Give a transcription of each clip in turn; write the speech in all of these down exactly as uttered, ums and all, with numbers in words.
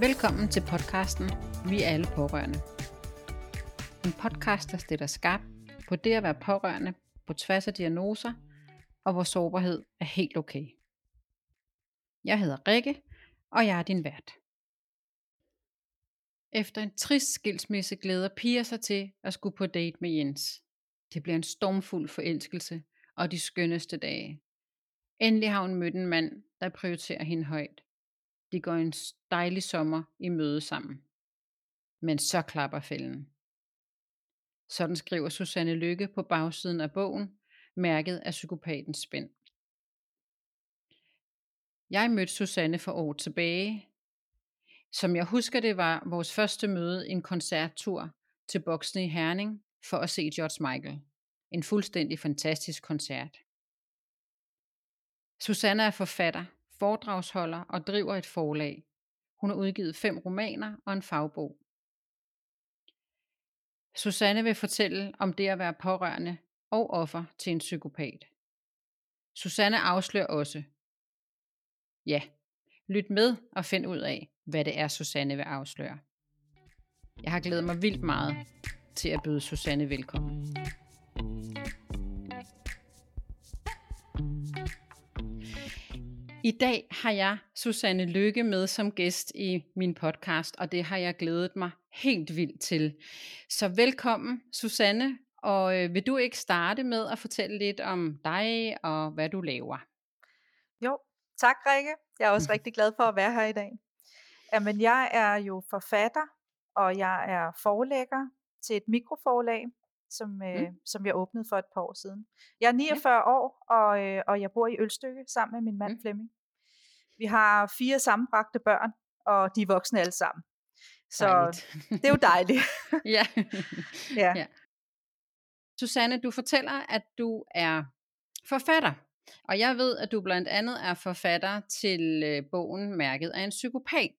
Velkommen til podcasten Vi er alle pårørende. En podcast, der stiller skarpt på det at være pårørende på tværs af diagnoser, og hvor sårbarhed er helt okay. Jeg hedder Rikke, og jeg er din vært. Efter en trist skilsmisse glæder Pia sig til at skulle på date med Jens. Det bliver en stormfuld forelskelse og de skønneste dage. Endelig har hun mødt en mand, der prioriterer hende højt. De går en dejlig sommer i møde sammen. Men så klapper fælden. Sådan skriver Susanne Lykke på bagsiden af bogen, Mærket af psykopatens spind. Jeg mødte Susanne for år tilbage. Som jeg husker det, var vores første møde en koncerttur til Boxen i Herning for at se George Michael. En fuldstændig fantastisk koncert. Susanne er forfatter, foredragsholder og driver et forlag. Hun har udgivet fem romaner og en fagbog. Susanne vil fortælle om det at være pårørende og offer til en psykopat. Susanne afslører også. Ja, lyt med og find ud af, hvad det er, Susanne vil afsløre. Jeg har glædet mig vildt meget til at byde Susanne velkommen. I dag har jeg Susanne Lykke med som gæst i min podcast, og det har jeg glædet mig helt vildt til. Så velkommen, Susanne, og vil du ikke starte med at fortælle lidt om dig og hvad du laver? Jo, tak Rikke. Jeg er også rigtig glad for at være her i dag. Jamen, jeg er jo forfatter, og jeg er forlægger til et mikroforlag, som, mm. øh, som jeg åbnede for et par år siden. Jeg er niogfyrre ja. år, og, øh, og jeg bor i Ølstykke sammen med min mand mm. Flemming. Vi har fire sammenbragte børn, og de er voksne alle sammen. Så det er jo dejligt. ja. ja. ja. Susanne, du fortæller, at du er forfatter. Og jeg ved, at du blandt andet er forfatter til øh, bogen Mærket af en psykopat.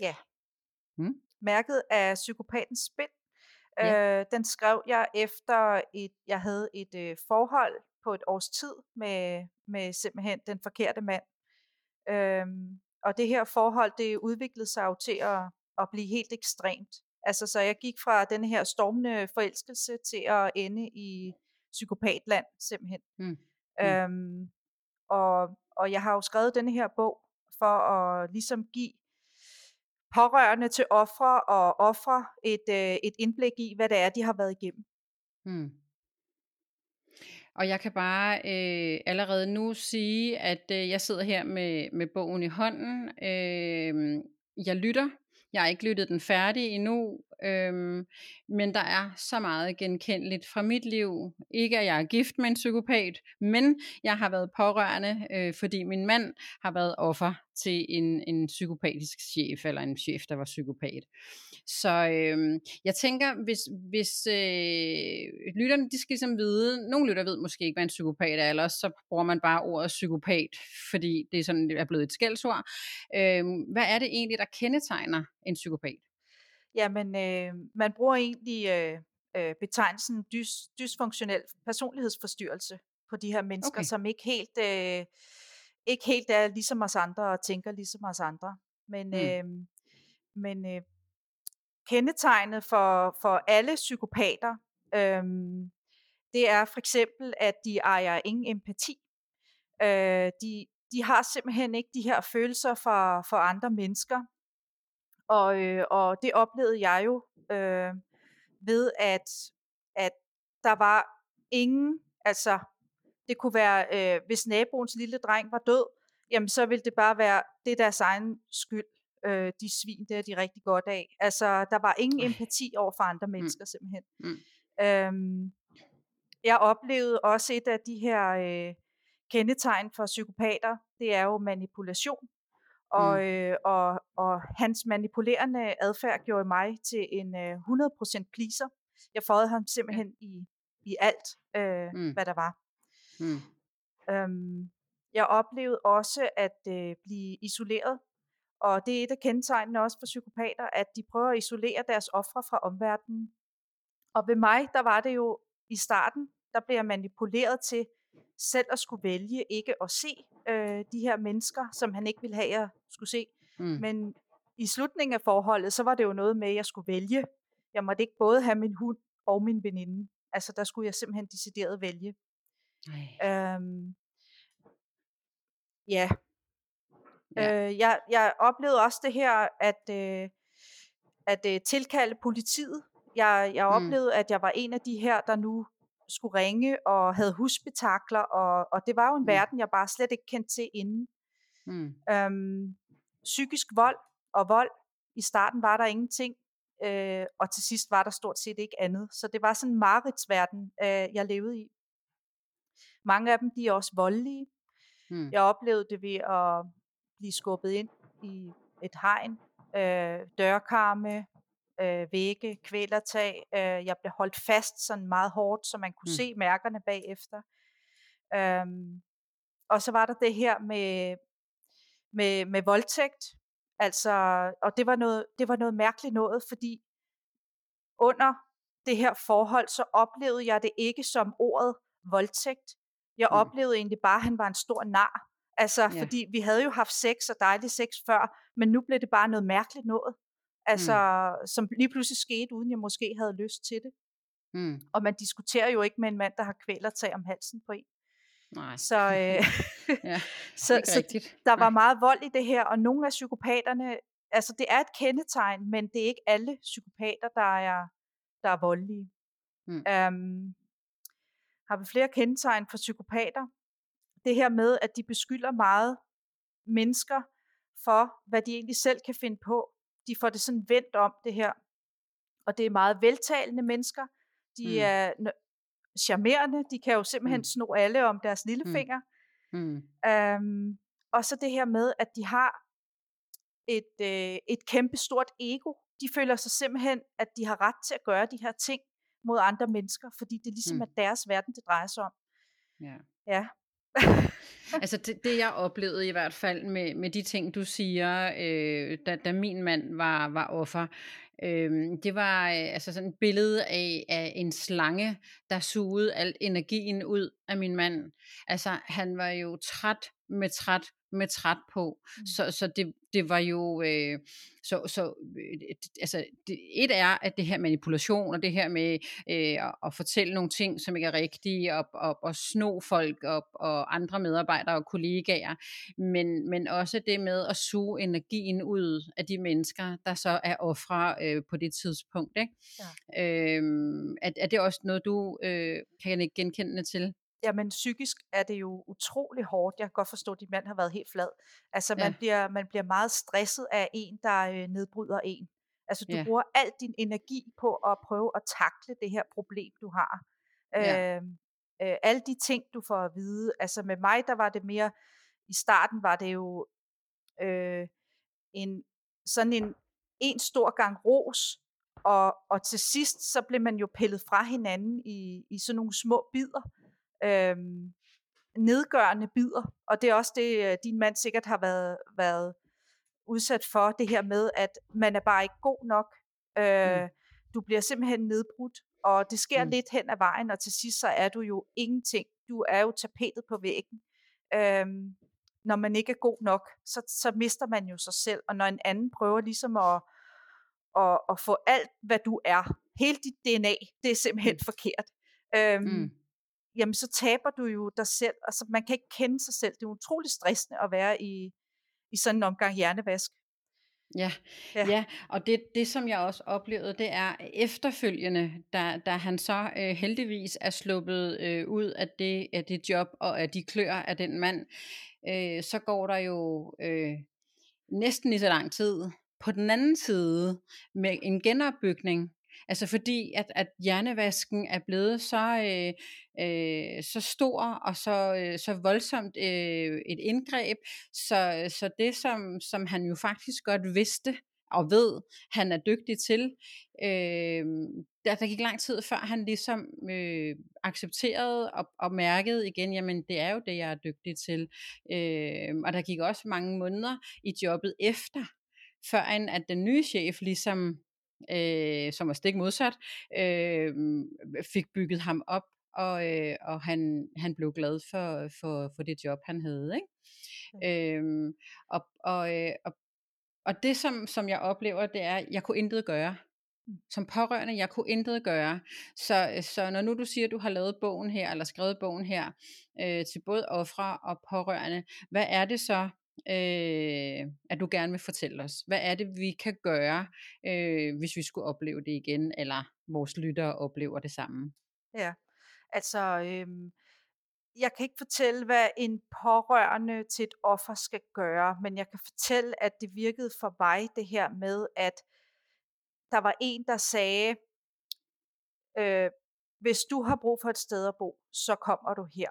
Ja. Mm. Mærket af psykopatens spind. Ja. Øh, den skrev jeg efter, et, jeg havde et øh, forhold på et års tid med, med simpelthen den forkerte mand. Øhm, og det her forhold, det udviklede sig jo til at, at blive helt ekstremt. Altså, så jeg gik fra den her stormende forelskelse til at ende i psykopatland, simpelthen. Mm. Mm. Øhm, og, og jeg har jo skrevet den her bog for at ligesom give pårørende til ofre og ofre et, øh, et indblik i, hvad det er, de har været igennem. Hmm. Og jeg kan bare øh, allerede nu sige, at øh, jeg sidder her med, med bogen i hånden. Øh, jeg lytter. Jeg har ikke lyttet den færdig endnu, øh, men der er så meget genkendeligt fra mit liv. Ikke at jeg er gift med en psykopat, men jeg har været pårørende, øh, fordi min mand har været offer til en, en psykopatisk chef, eller en chef, der var psykopat. Så øh, jeg tænker, hvis, hvis øh, lytterne, de skal ligesom vide, nogle lytter ved måske ikke, hvad en psykopat er, eller også så bruger man bare ordet psykopat, fordi det er, sådan, det er blevet et skældsord. Øh, hvad er det egentlig, der kendetegner en psykopat? Jamen, øh, man bruger egentlig øh, øh, betegnelsen dys, dysfunktionel personlighedsforstyrrelse på de her mennesker, okay. som ikke helt... Øh, Ikke helt er ligesom os andre og tænker ligesom os andre, men, mm. øh, men øh, kendetegnet for, for alle psykopater, øh, det er for eksempel, at de ejer ingen empati. Øh, de, de har simpelthen ikke de her følelser for, for andre mennesker, og, øh, og det oplevede jeg jo øh, ved, at, at der var ingen, altså... Det kunne være, øh, hvis naboens lille dreng var død, jamen så ville det bare være, det er deres egen skyld. Øh, de svin, det er de rigtig godt af. Altså, der var ingen Ej. empati over for andre mennesker, mm. simpelthen. Mm. Øhm, jeg oplevede også et af de her øh, kendetegn for psykopater, det er jo manipulation. Og, mm. øh, og, og hans manipulerende adfærd gjorde mig til en øh, hundrede procent pleaser. Jeg fåede ham simpelthen i, i alt, øh, mm. hvad der var. Hmm. Øhm, jeg oplevede også at øh, blive isoleret, og det er et af kendetegnene også for psykopater, at de prøver at isolere deres ofre fra omverdenen. Og ved mig, der var det jo i starten, der blev jeg manipuleret til selv at skulle vælge ikke at se øh, de her mennesker, som han ikke ville have, jeg skulle se, hmm. men i slutningen af forholdet, så var det jo noget med, at jeg skulle vælge. Jeg måtte ikke både have min hund og min veninde. Altså, der skulle jeg simpelthen decideret vælge. Øhm, ja. ja. Øh, jeg, jeg oplevede også det her, at, øh, at øh, tilkalde politiet. Jeg, jeg oplevede, mm. at jeg var en af de her, der nu skulle ringe og havde husspektakler, og, og det var jo en mm. verden, jeg bare slet ikke kendte til inden. Mm. Øhm, psykisk vold og vold, i starten var der ingenting, øh, og til sidst var der stort set ikke andet. Så det var sådan en mareridtsverden, øh, jeg levede i. Mange af dem, de er også voldelige. Mm. Jeg oplevede det ved at blive skubbet ind i et hegn, øh, dørkarme, øh, vægge, kvælertag. Øh, jeg blev holdt fast sådan meget hårdt, så man kunne mm. se mærkerne bagefter. Øhm, og så var der det her med, med, med voldtægt. Altså, og det var noget, det var noget mærkeligt noget, fordi under det her forhold, så oplevede jeg det ikke som ordet voldtægt. Jeg mm. oplevede egentlig bare, at han var en stor nar. Altså, ja. Fordi vi havde jo haft sex og dejlig sex før, men nu blev det bare noget mærkeligt noget. Altså, mm. som lige pludselig skete, uden jeg måske havde lyst til det. Mm. Og man diskuterer jo ikke med en mand, der har kvælertag om halsen på en. Nej. Så, øh, ja, så, så der var meget vold i det her, og nogle af psykopaterne, altså det er et kendetegn, men det er ikke alle psykopater, der er, der er voldelige. Mm. Um, har vi flere kendetegn for psykopater? Det her med, at de beskylder meget mennesker for, hvad de egentlig selv kan finde på. De får det sådan vendt om, det her. Og det er meget veltalende mennesker. De mm. er charmerende. De kan jo simpelthen mm. sno alle om deres lillefinger. Mm. Mm. Um, og så det her med, at de har et, øh, et kæmpe stort ego. De føler sig simpelthen, at de har ret til at gøre de her ting mod andre mennesker, fordi det ligesom mm. er deres verden, det drejer sig om. Yeah. Ja. Altså det, det jeg oplevede i hvert fald med, med de ting du siger, øh, da, da min mand var, var offer, øh, det var øh, altså sådan et billede af, af en slange, der sugede al energien ud af min mand. Altså han var jo træt med træt med træt på, mm. så, så det, det var jo øh, så, så øh, altså det, et er at det her manipulation og det her med øh, at, at fortælle nogle ting som ikke er rigtige op, op, og sno folk op og andre medarbejdere og kollegaer, men, men også det med at suge energien ud af de mennesker der så er ofre øh, på det tidspunkt, ikke? Ja. Øhm, er, er det også noget du øh, kan genkende til? Jamen psykisk er det jo utrolig hårdt. Jeg kan godt forstå, at din mand har været helt flad. Altså man, ja. bliver, man bliver meget stresset af en, der øh, nedbryder en. Altså du ja. bruger al din energi på at prøve at takle det her problem, du har. Ja. Øh, øh, alle de ting, du får at vide. Altså med mig, der var det mere, i starten var det jo øh, en, sådan en, en stor gang ros. Og, og til sidst, så blev man jo pillet fra hinanden i, i sådan nogle små bidder. Øhm, nedgørende bidder, og det er også det din mand sikkert har været, været udsat for, det her med at man er bare ikke god nok, øh, mm. du bliver simpelthen nedbrudt, og det sker mm. lidt hen ad vejen, og til sidst så er du jo ingenting, du er jo tapetet på væggen. Øhm, når man ikke er god nok, så, så mister man jo sig selv, og når en anden prøver ligesom at, at, at få alt hvad du er, hele dit D N A, det er simpelthen mm. forkert. øhm, mm. Jamen så taber du jo dig selv, altså man kan ikke kende sig selv, det er utroligt stressende at være i, i sådan en omgang hjernevask. Ja, ja. ja. Og det, det som jeg også oplevede, det er efterfølgende, da, da han så øh, heldigvis er sluppet øh, ud af det, af det job og af de klør af den mand, øh, så går der jo øh, næsten lige så lang tid på den anden side med en genopbygning. Altså fordi, at, at hjernevasken er blevet så, øh, øh, så stor og så, øh, så voldsomt øh, et indgreb, så, så det som, som han jo faktisk godt vidste og ved, han er dygtig til, øh, der, der gik lang tid før han ligesom øh, accepterede og, og mærkede igen, jamen det er jo det, jeg er dygtig til. Øh, og der gik også mange måneder i jobbet efter, før han, at den nye chef ligesom, Øh, som var stik modsat, øh, fik bygget ham op, og, øh, og han, han blev glad for, for, for det job han havde, ikke? Mm. øh, og, og, og, Og det som, som jeg oplever, det er, at jeg kunne intet gøre. Som pårørende, jeg kunne intet gøre. Så, så når nu du siger, at du har lavet bogen her, eller skrevet bogen her, øh, til både ofre og pårørende, hvad er det så, øh, at du gerne vil fortælle os? Hvad er det, vi kan gøre, øh, hvis vi skulle opleve det igen, eller vores lyttere oplever det samme? Ja, altså... Øh... Jeg kan ikke fortælle, hvad en pårørende til et offer skal gøre, men jeg kan fortælle, at det virkede for mig det her med, at der var en, der sagde, øh, hvis du har brug for et sted at bo, så kommer du her.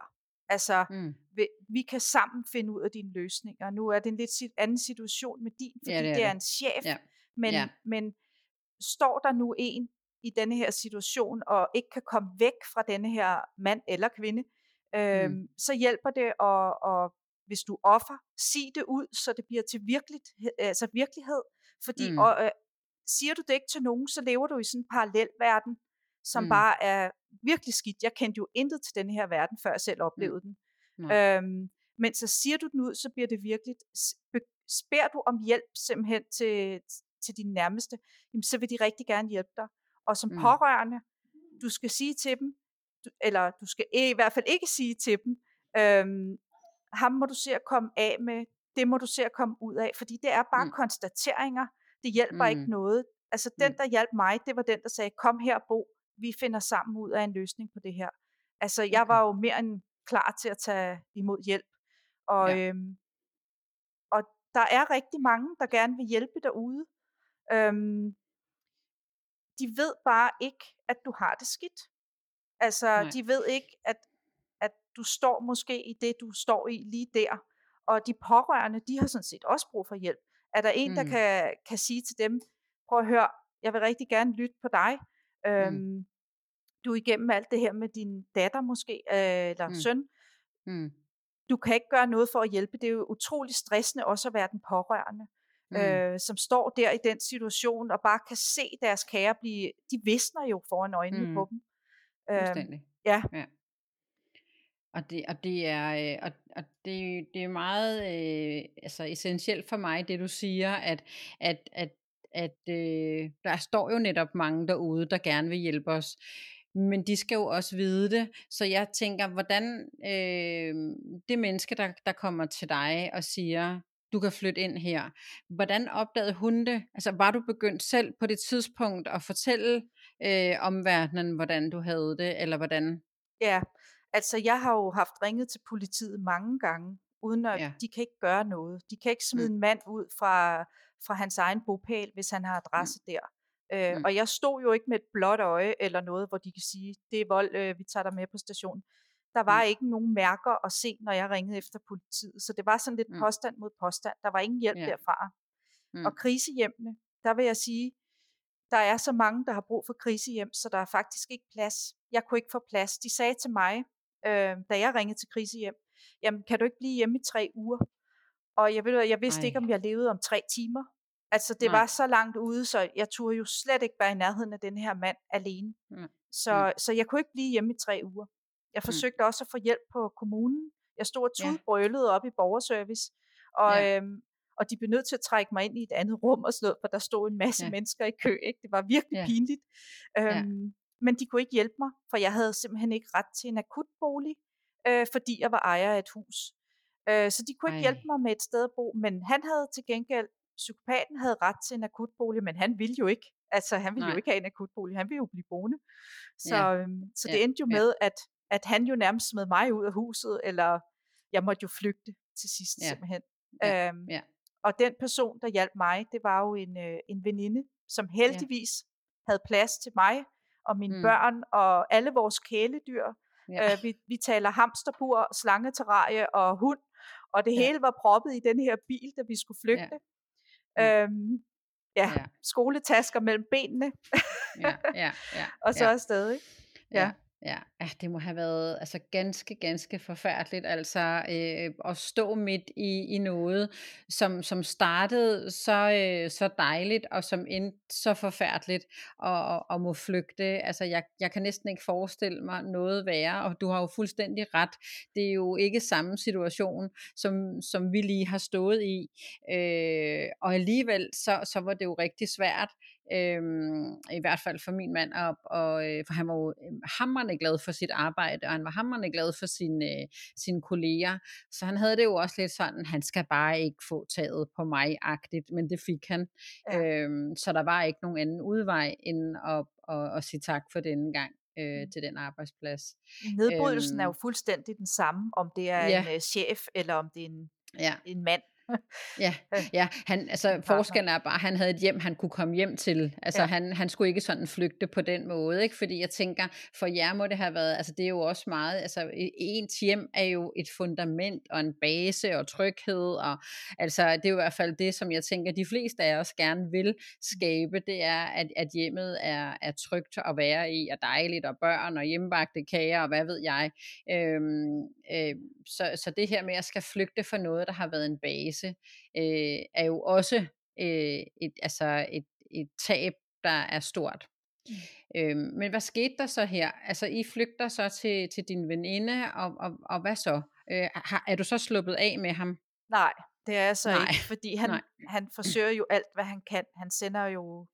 Altså, mm. vi, vi kan sammen finde ud af dine løsninger. Nu er det en lidt anden situation med din, fordi ja, det, er det er en chef, ja. Men, ja. men står der nu en i denne her situation, og ikke kan komme væk fra denne her mand eller kvinde, Øhm, mm. så hjælper det, og, og hvis du offer, sig det ud, så det bliver til virkelighed, altså virkelighed, fordi mm. og, øh, siger du det ikke til nogen, så lever du i sådan en parallel verden, som mm. bare er virkelig skidt. Jeg kendte jo intet til den her verden, før jeg selv oplevede mm. den. Øhm, men så siger du den ud, så bliver det virkeligt. Spær du om hjælp simpelthen til, til dine nærmeste, jamen, så vil de rigtig gerne hjælpe dig. Og som mm. pårørende, du skal sige til dem, eller du skal i hvert fald ikke sige til dem, øhm, ham må du se at komme af med, det må du se at komme ud af, fordi det er bare mm. konstateringer, det hjælper mm. ikke noget. Altså den, der hjalp mig, det var den, der sagde, kom her og bo, vi finder sammen ud af en løsning på det her. Altså jeg okay. var jo mere end klar til at tage imod hjælp, og, ja. øhm, og der er rigtig mange, der gerne vil hjælpe derude. Øhm, de ved bare ikke, at du har det skidt. Altså, Nej. de ved ikke, at, at du står måske i det, du står i lige der. Og de pårørende, de har sådan set også brug for hjælp. Er der en, mm. der kan, kan sige til dem, prøv at høre, jeg vil rigtig gerne lytte på dig. Mm. Øhm, du er igennem alt det her med din datter måske, øh, eller mm. søn. Mm. Du kan ikke gøre noget for at hjælpe. Det er jo utrolig stressende også at være den pårørende, mm. øh, som står der i den situation, og bare kan se deres kære blive, de visner jo foran øjnene mm. på dem. Øhm, ja. ja. Og det og det er og, og det det er meget øh, altså essentielt for mig det du siger at at at at øh, der står jo netop mange derude der gerne vil hjælpe os. Men de skal jo også vide det, så jeg tænker hvordan øh, det menneske der der kommer til dig og siger du kan flytte ind her. Hvordan opdagede hun det? Altså var du begyndt selv på det tidspunkt at fortælle øh, omverdenen, hvordan du havde det, eller hvordan? Ja, altså jeg har jo haft ringet til politiet mange gange, uden at ja. de kan ikke gøre noget. De kan ikke smide mm. en mand ud fra, fra hans egen bopæl, hvis han har adresse mm. der. Øh, mm. Og jeg stod jo ikke med et blåt øje, eller noget, hvor de kan sige, det er vold, øh, vi tager dig med på stationen. Der var mm. ikke nogen mærker at se, når jeg ringede efter politiet. Så det var sådan lidt mm. påstand mod påstand. Der var ingen hjælp yeah. derfra. Mm. Og krisehjemmene, der vil jeg sige, der er så mange, der har brug for krisehjem, så der er faktisk ikke plads. Jeg kunne ikke få plads. De sagde til mig, øh, da jeg ringede til krisehjem, jamen kan du ikke blive hjemme i tre uger? Og jeg, ved, jeg vidste Ej. ikke, om jeg levede om tre timer. Altså det Nej. var så langt ude, så jeg turde jo slet ikke være i nærheden af den her mand alene. Mm. Så, mm. så jeg kunne ikke blive hjemme i tre uger. Jeg forsøgte mm. også at få hjælp på kommunen. Jeg stod og tudbrølede ja. op i borgerservice, og, ja. øhm, og de blev nødt til at trække mig ind i et andet rum og sådan noget, for der stod en masse ja. mennesker i kø. Ikke? Det var virkelig ja. pinligt. Øhm, ja. Men de kunne ikke hjælpe mig, for jeg havde simpelthen ikke ret til en akutbolig, øh, fordi jeg var ejer af et hus. Øh, så de kunne Ej. ikke hjælpe mig med et sted at bo, men han havde til gengæld, psykopaten havde ret til en akutbolig, men han ville jo ikke. Altså han ville Nej. jo ikke have en akutbolig, han ville jo blive boende. Så, ja. øhm, så det ja. endte jo med, at at han jo nærmest smed mig ud af huset, eller jeg måtte jo flygte til sidst ja. simpelthen. Ja. Øhm, ja. Og den person, der hjalp mig, det var jo en, øh, en veninde, som heldigvis ja. havde plads til mig, og mine mm. børn, og alle vores kæledyr. Ja. Øh, vi, vi taler hamsterbur, slangeterrarie og hund, og det ja. hele var proppet i den her bil, da vi skulle flygte. Ja. Øhm, ja. ja, skoletasker mellem benene. ja. Ja. Ja. Ja. Og så afsted, ikke? Ja. ja. Ja, det må have været altså ganske, ganske forfærdeligt, altså øh, at stå midt i, i noget, som, som startede så, øh, så dejligt, og som endte så forfærdeligt, og, og, og må flygte. Altså jeg, jeg kan næsten ikke forestille mig noget værre, og du har jo fuldstændig ret. Det er jo ikke samme situation, som, som vi lige har stået i, øh, og alligevel så, så var det jo rigtig svært. Øhm, i hvert fald for min mand op, og, øh, for han var jo hamrende glad for sit arbejde, og han var hamrende glad for sine, øh, sine kolleger, så han havde det jo også lidt sådan, han skal bare ikke få taget på mig-agtigt, men det fik han, ja. øhm, så der var ikke nogen anden udvej end at, at, at sige tak for denne gang øh, til den arbejdsplads. Nedbrydelsen øhm, er jo fuldstændig den samme, om det er ja. en øh, chef, eller om det er en, ja. en mand. ja, ja, han, altså forskellen er bare, han havde et hjem, han kunne komme hjem til, altså ja. han, han skulle ikke sådan flygte på den måde, ikke? Fordi jeg tænker, for jer må det have været, altså det er jo også meget, altså ens hjem er jo et fundament og en base og tryghed, og altså det er jo i hvert fald det, som jeg tænker, de fleste af os gerne vil skabe, det er, at, at hjemmet er, er trygt at være i, og dejligt, og børn, og hjemmebagte kager, og hvad ved jeg, øhm, øh, så, så det her med, at jeg skal flygte for noget, der har været en base, Øh, er jo også øh, et, altså et, et tab, der er stort. Mm. Øhm, men hvad skete der så her? Altså I flygter så til, til din veninde, og, og, og hvad så? Øh, har, er du så sluppet af med ham? Nej, det er jeg så Nej. ikke, fordi han, han forsøger jo alt, hvad han kan. Han sender jo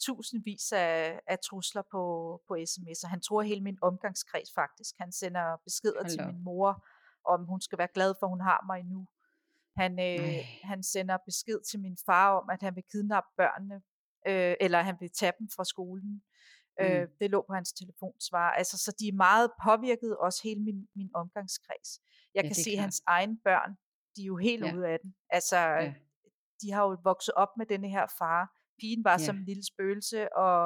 tusindvis af, af trusler på, på sms'er. Han tror hele min omgangskreds faktisk. Han sender beskeder Hello. til min mor, om hun skal være glad for, hun har mig endnu. Han, øh, han sender besked til min far om, at han vil kidnappe børnene, øh, eller han vil tage dem fra skolen. Mm. Øh, det lå på hans telefonsvar. Altså, så de er meget påvirket, også hele min, min omgangskreds. Jeg ja, kan se klart. hans egne børn, de er jo helt ja. ude af den. Altså, ja. de har jo vokset op med denne her far. Pigen var ja. som en lille spøgelse, og,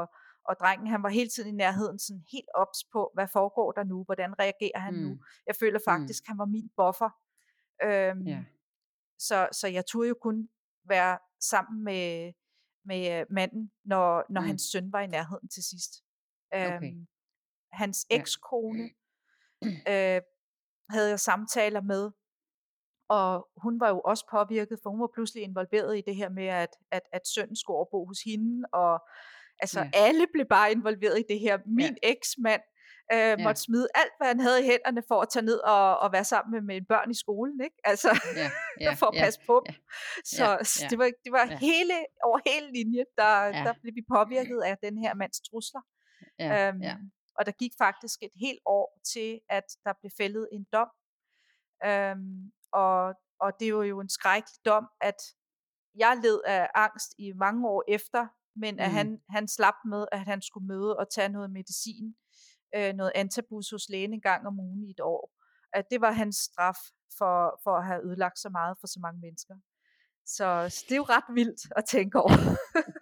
og drengen, han var hele tiden i nærheden sådan helt ops på, hvad foregår der nu? Hvordan reagerer han mm. nu? Jeg føler faktisk, mm. han var min buffer. Øhm, ja. Så, så jeg turde jo kun være sammen med, med manden, når, når mm. hans søn var i nærheden til sidst. Okay. Øhm, hans ekskone ja. øh, havde jeg samtaler med, og hun var jo også påvirket, for hun var pludselig involveret i det her med, at, at, at sønnen skulle overbo hos hende, og altså ja. alle blev bare involveret i det her. Min ja. eksmand Øh, ja. måtte smide alt, hvad han havde i hænderne for at tage ned og, og være sammen med, med børn i skolen, ikke? Altså, ja, ja, for at passe ja, på dem. Ja, så ja, så det var, det var ja. hele, over hele linjen, der, ja. der blev vi påvirket af den her mands trusler. Ja, øhm, ja. Og der gik faktisk et helt år til, at der blev fældet en dom. Øhm, og, og det var jo en skrækkelig dom, at jeg led af angst i mange år efter, men mm. at han, han slap med, at han skulle møde og tage noget medicin, noget antabus hos lægen en gang om ugen i et år. At det var hans straf for, for at have ødelagt så meget for så mange mennesker. Så, så det er jo ret vildt at tænke over.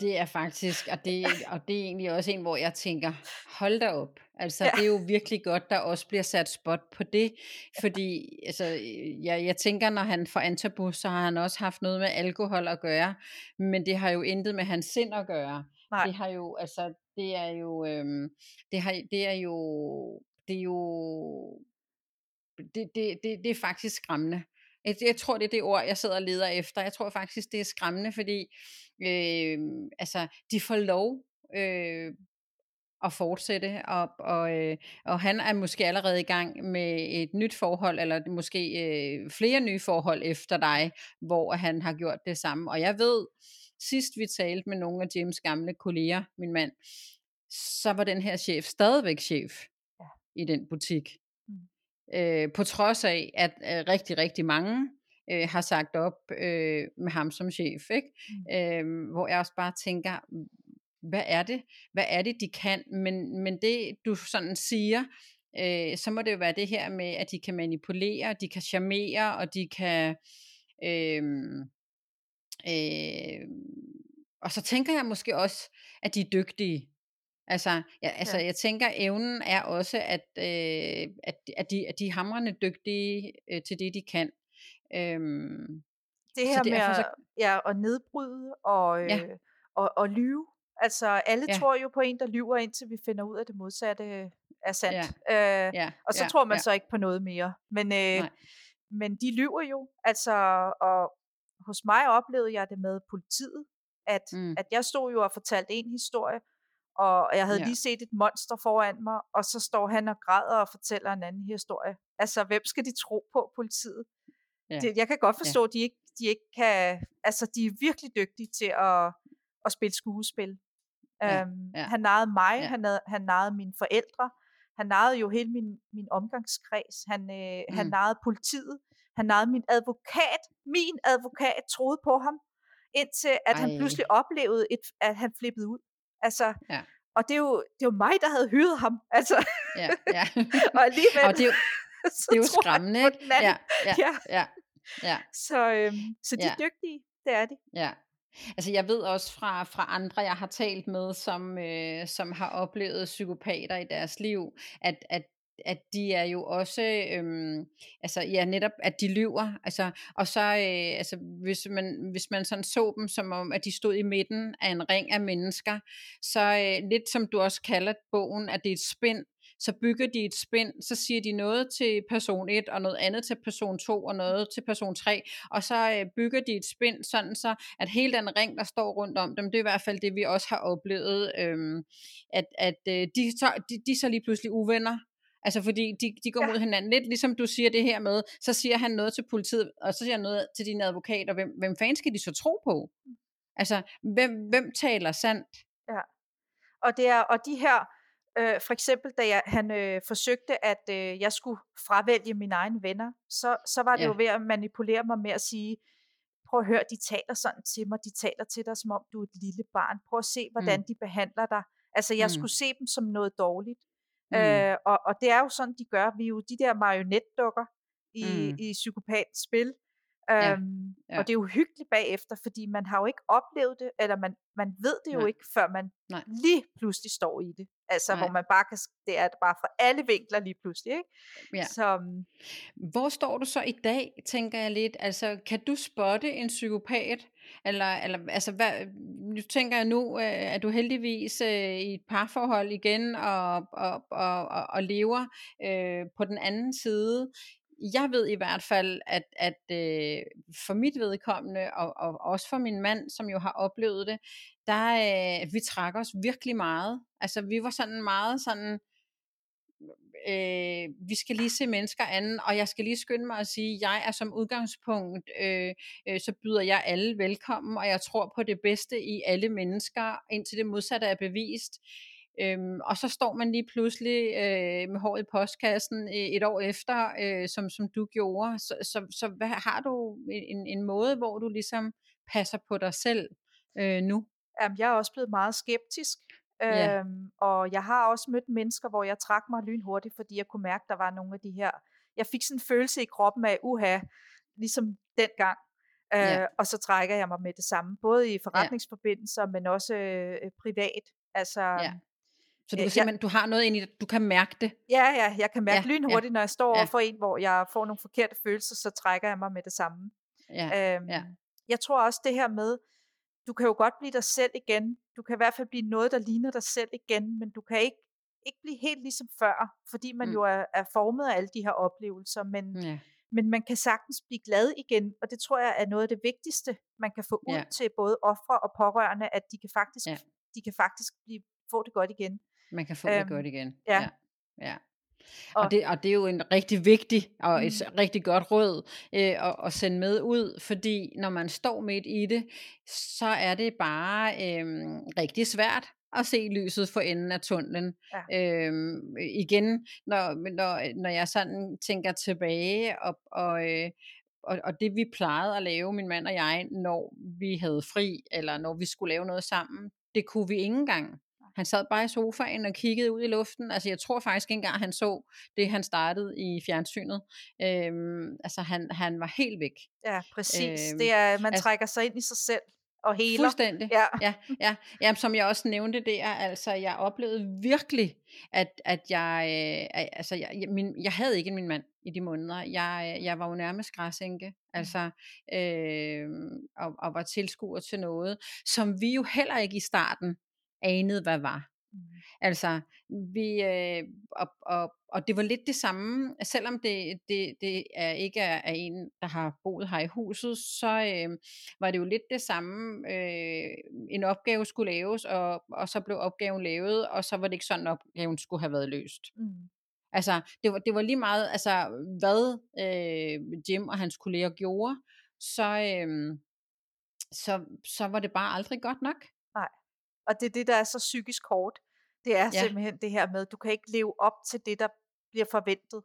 Det er faktisk, og det, og det er egentlig også en, hvor jeg tænker, hold da op. Altså ja. det er jo virkelig godt, der også bliver sat spot på det, fordi altså, jeg, jeg tænker, når han får antabus, så har han også haft noget med alkohol at gøre, men det har jo intet med hans sind at gøre. Nej. Det har jo, altså, det er jo, øhm, det, har, det er jo, det er jo, det, det, det, det er faktisk skræmmende. Jeg, jeg tror, det er det ord, jeg sidder og leder efter. Jeg tror faktisk, det er skræmmende, fordi, øh, altså, de får lov, øh, at fortsætte op, og, øh, og han er måske allerede i gang med et nyt forhold, eller måske øh, flere nye forhold efter dig, hvor han har gjort det samme, og jeg ved, sidst vi talte med nogle af James' gamle kolleger, min mand, så var den her chef stadigvæk chef ja. i den butik. Mm. Øh, på trods af, at øh, rigtig, rigtig mange øh, har sagt op øh, med ham som chef. Ikke? Mm. Øh, hvor jeg også bare tænker, hvad er det? Hvad er det, de kan? Men, men det, du sådan siger, øh, så må det jo være det her med, at de kan manipulere, de kan charmere, og de kan... Øh, Øh, og så tænker jeg måske også, at de er dygtige. Altså, jeg, altså, ja. jeg tænker, evnen er også, at, øh, at, at, de, at de er hamrende dygtige øh, til det, de kan. Øhm, det her det med at, så... ja, at nedbryde og, øh, ja. og, og lyve. Altså, alle ja. tror jo på en, der lyver, indtil vi finder ud af det modsatte. er sandt. Ja. Øh, ja. Og så ja. tror man ja. så ikke på noget mere. Men, øh, men de lyver jo. Altså, og hos mig oplevede jeg det med politiet, at, mm. at jeg stod jo og fortalte en historie, og jeg havde ja. lige set et monster foran mig, og så står han og græder og fortæller en anden historie. Altså, hvem skal de tro på, politiet? Ja. Det, jeg kan godt forstå, ja. at de ikke, de ikke kan... Altså, de er virkelig dygtige til at, at spille skuespil. Ja. Øhm, ja. Han narrede mig, ja. han, havde, han narrede mine forældre, han narrede jo hele min, min omgangskreds, han, øh, mm. han narrede politiet, han narrede min advokat. Min advokat troede på ham, indtil at Ej. han pludselig oplevede, et, at han flippede ud. Altså, ja. Og det er, jo, det er jo mig, der havde hyret ham. Altså. Ja, ja. og alligevel... Og det er jo, det er jo skræmmende, ikke? Ja, ja, ja. ja, ja. Så, øhm, så de er ja. dygtige, det er de. Ja. Altså jeg ved også fra, fra andre, jeg har talt med, som, øh, som har oplevet psykopater i deres liv, at, at at de er jo også, øhm, altså ja netop, at de lyver, altså, og så, øh, altså hvis man, hvis man sådan så dem, som om, at de stod i midten af en ring af mennesker, så øh, lidt som du også kalder bogen, at det er et spind, så bygger de et spind, så siger de noget til person et, og noget andet til person to, og noget til person tre, og så øh, bygger de et spind, sådan så, at hele den ring, der står rundt om dem, det er i hvert fald det, vi også har oplevet, øhm, at, at øh, de, så, de, de så lige pludselig uvenner. Altså fordi de, de går ja. mod hinanden, lidt ligesom du siger det her med, så siger han noget til politiet, og så siger han noget til dine advokater, hvem, hvem fanden skal de så tro på? Altså, hvem, hvem taler sandt? Ja, og, det er, og de her, øh, for eksempel da jeg, han øh, forsøgte, at øh, jeg skulle fravælge mine egne venner, så, så var det ja. jo ved at manipulere mig med at sige, prøv at høre, de taler sådan til mig, de taler til dig, som om du er et lille barn, prøv at se, hvordan mm. de behandler dig. Altså, jeg mm. skulle se dem som noget dårligt. Mm. Øh, og, og det er jo sådan de gør. Vi er jo de der marionetdukker i, mm. i psykopatens spil, øhm, ja. Ja. og det er jo hyggeligt bagefter, fordi man har jo ikke oplevet det, eller man, man ved det Nej. jo ikke, før man Nej. lige pludselig står i det. Altså Nej. hvor man bare kan, det er bare fra alle vinkler lige pludselig, ikke? Ja. Så, hvor står du så i dag, tænker jeg lidt, altså kan du spotte en psykopat? Eller, eller altså, hvad, nu tænker jeg nu, øh, at du heldigvis øh, i et parforhold igen og, og, og, og, og lever øh, på den anden side. Jeg ved i hvert fald, at, at øh, for mit vedkommende, og, og også for min mand, som jo har oplevet det, der øh, vi trak os virkelig meget. Altså, vi var sådan meget sådan... Øh, vi skal lige se mennesker anden, og jeg skal lige skynde mig at sige, at jeg er som udgangspunkt, øh, øh, så byder jeg alle velkommen, og jeg tror på det bedste i alle mennesker, indtil det modsatte er bevist. Øhm, og så står man lige pludselig øh, med håret i postkassen øh, et år efter, øh, som, som du gjorde. Så, så, så hvad, har du en, en måde, hvor du ligesom passer på dig selv øh, nu? Jamen, jeg er også blevet meget skeptisk. Yeah. Øhm, og jeg har også mødt mennesker, hvor jeg trak mig lynhurtigt, fordi jeg kunne mærke, der var nogle af de her, jeg fik sådan en følelse i kroppen af, uha, ligesom dengang, øh, yeah. og så trækker jeg mig med det samme, både i forretningsforbindelser, yeah. men også øh, privat, altså... Yeah. Så du kan simpelthen, ja. du har noget ind i det, du kan mærke det. Ja, ja, jeg kan mærke ja, lynhurtigt, ja, når jeg står ja. overfor en, hvor jeg får nogle forkerte følelser, så trækker jeg mig med det samme. Ja, øhm, ja. Jeg tror også det her med, du kan jo godt blive dig selv igen, du kan i hvert fald blive noget, der ligner dig selv igen, men du kan ikke, ikke blive helt ligesom før, fordi man mm. jo er, er formet af alle de her oplevelser, men, ja. men man kan sagtens blive glad igen, og det tror jeg er noget af det vigtigste, man kan få ud ja. til både ofre og pårørende, at de kan faktisk, ja. de kan faktisk blive, få det godt igen. Man kan få øhm, det godt igen. Ja. ja. ja. Og, og, det, og det er jo en rigtig vigtig og et mm. rigtig godt råd øh, at, at sende med ud, fordi når man står midt i det, så er det bare øh, rigtig svært at se lyset for enden af tunnelen. Ja. Øh, igen, når, når, når jeg sådan tænker tilbage og, og, øh, og, og det vi plejede at lave, min mand og jeg, når vi havde fri, eller når vi skulle lave noget sammen, det kunne vi ikke engang. Han sad bare i sofaen og kiggede ud i luften. Altså jeg tror faktisk ikke engang, han så det, han startede i fjernsynet. Øhm, altså han, han var helt væk. Ja, præcis. Øhm, det er, man altså, trækker sig ind i sig selv og heler. Fuldstændig. Ja. Ja, ja. Jamen, som jeg også nævnte der, altså jeg oplevede virkelig, at, at jeg, øh, altså jeg, min, jeg havde ikke min mand i de måneder. Jeg, jeg var jo nærmest græsænke, altså, øh, og, og var tilskuer til noget, som vi jo heller ikke i starten anede, hvad var. Mm. Altså, vi, øh, og, og, og det var lidt det samme, selvom det, det, det er ikke er, er en, der har boet her i huset, så øh, var det jo lidt det samme, øh, en opgave skulle laves, og, og så blev opgaven lavet, og så var det ikke sådan, opgaven skulle have været løst. Mm. Altså, det var, det var lige meget, altså, hvad øh, Jim og hans kolleger gjorde, så, øh, så, så var det bare aldrig godt nok. Nej, og det er det, der er så psykisk hårdt. Det er ja. simpelthen det her med, du kan ikke leve op til det, der bliver forventet,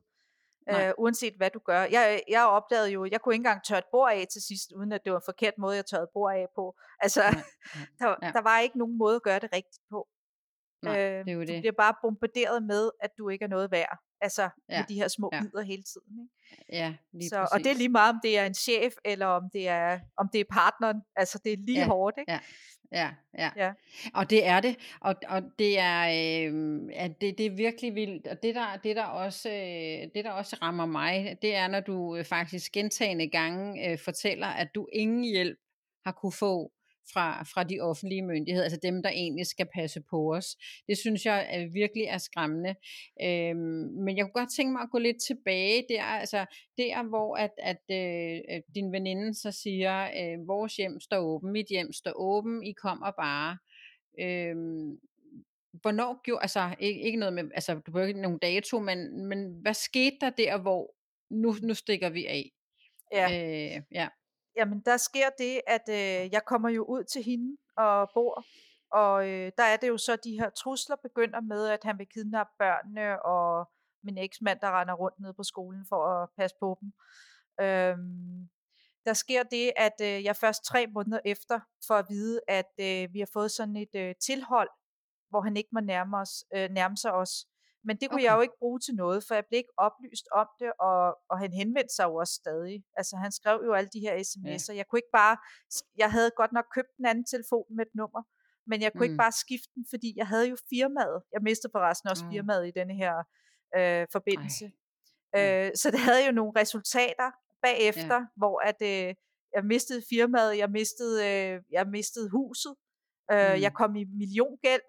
øh, uanset hvad du gør. Jeg, jeg opdagede jo, jeg kunne ikke engang tørre et bord af til sidst, uden at det var en forkert måde, jeg tørrede et bord af på. Altså, ja. Ja. Der, der var ikke nogen måde at gøre det rigtigt på. Nej, øh, det er jo det. Du bliver bare bombarderet med, at du ikke er noget værd. Altså ja, med de her små bidder ja. hele tiden. Ikke? Ja, lige så, og det er lige meget, om det er en chef, eller om det er, om det er partneren. Altså det er lige ja, hårdt, ikke? Ja, ja, ja, ja. Og det er det. Og, og det, er, øh, ja, det, det er virkelig vildt. Og det der, det, der også, øh, det der også rammer mig, det er, når du øh, faktisk gentagne gange øh, fortæller, at du ingen hjælp har kunne få Fra, fra de offentlige myndigheder, altså dem, der egentlig skal passe på os. Det synes jeg er, virkelig er skræmmende. Øhm, men jeg kunne godt tænke mig at gå lidt tilbage. Det er altså der, hvor at, at, øh, din veninde så siger, øh, vores hjem står åben, mit hjem står åben, I kommer bare. Øhm, hvornår gjorde, altså ikke, ikke noget med, altså du behøver ikke nogle dato, men, men hvad skete der der, hvor nu, nu stikker vi af? Ja. Øh, ja. Jamen der sker det, at øh, jeg kommer jo ud til hende og bor, og øh, der er det jo så, de her trusler begynder med, at han vil kidnappe børnene, og min eksmand, der render rundt nede på skolen for at passe på dem. Øhm, der sker det, at øh, jeg først tre måneder efter får at vide, at øh, vi har fået sådan et øh, tilhold, hvor han ikke må nærme, os, øh, nærme sig os. Men det kunne okay. jeg jo ikke bruge til noget, for jeg blev ikke oplyst om det, og, og han henvendte sig jo også stadig. Altså han skrev jo alle de her sms'er. Ja. Jeg kunne ikke bare, jeg havde godt nok købt en anden telefon med et nummer, men jeg kunne mm. ikke bare skifte den, fordi jeg havde jo firmaet. Jeg mistede forresten også mm. firmaet i denne her øh, forbindelse. Mm. Øh, så det havde jo nogle resultater bagefter, ja. hvor at, øh, jeg mistede firmaet, jeg mistede, øh, jeg mistede huset, øh, mm. jeg kom i milliongæld,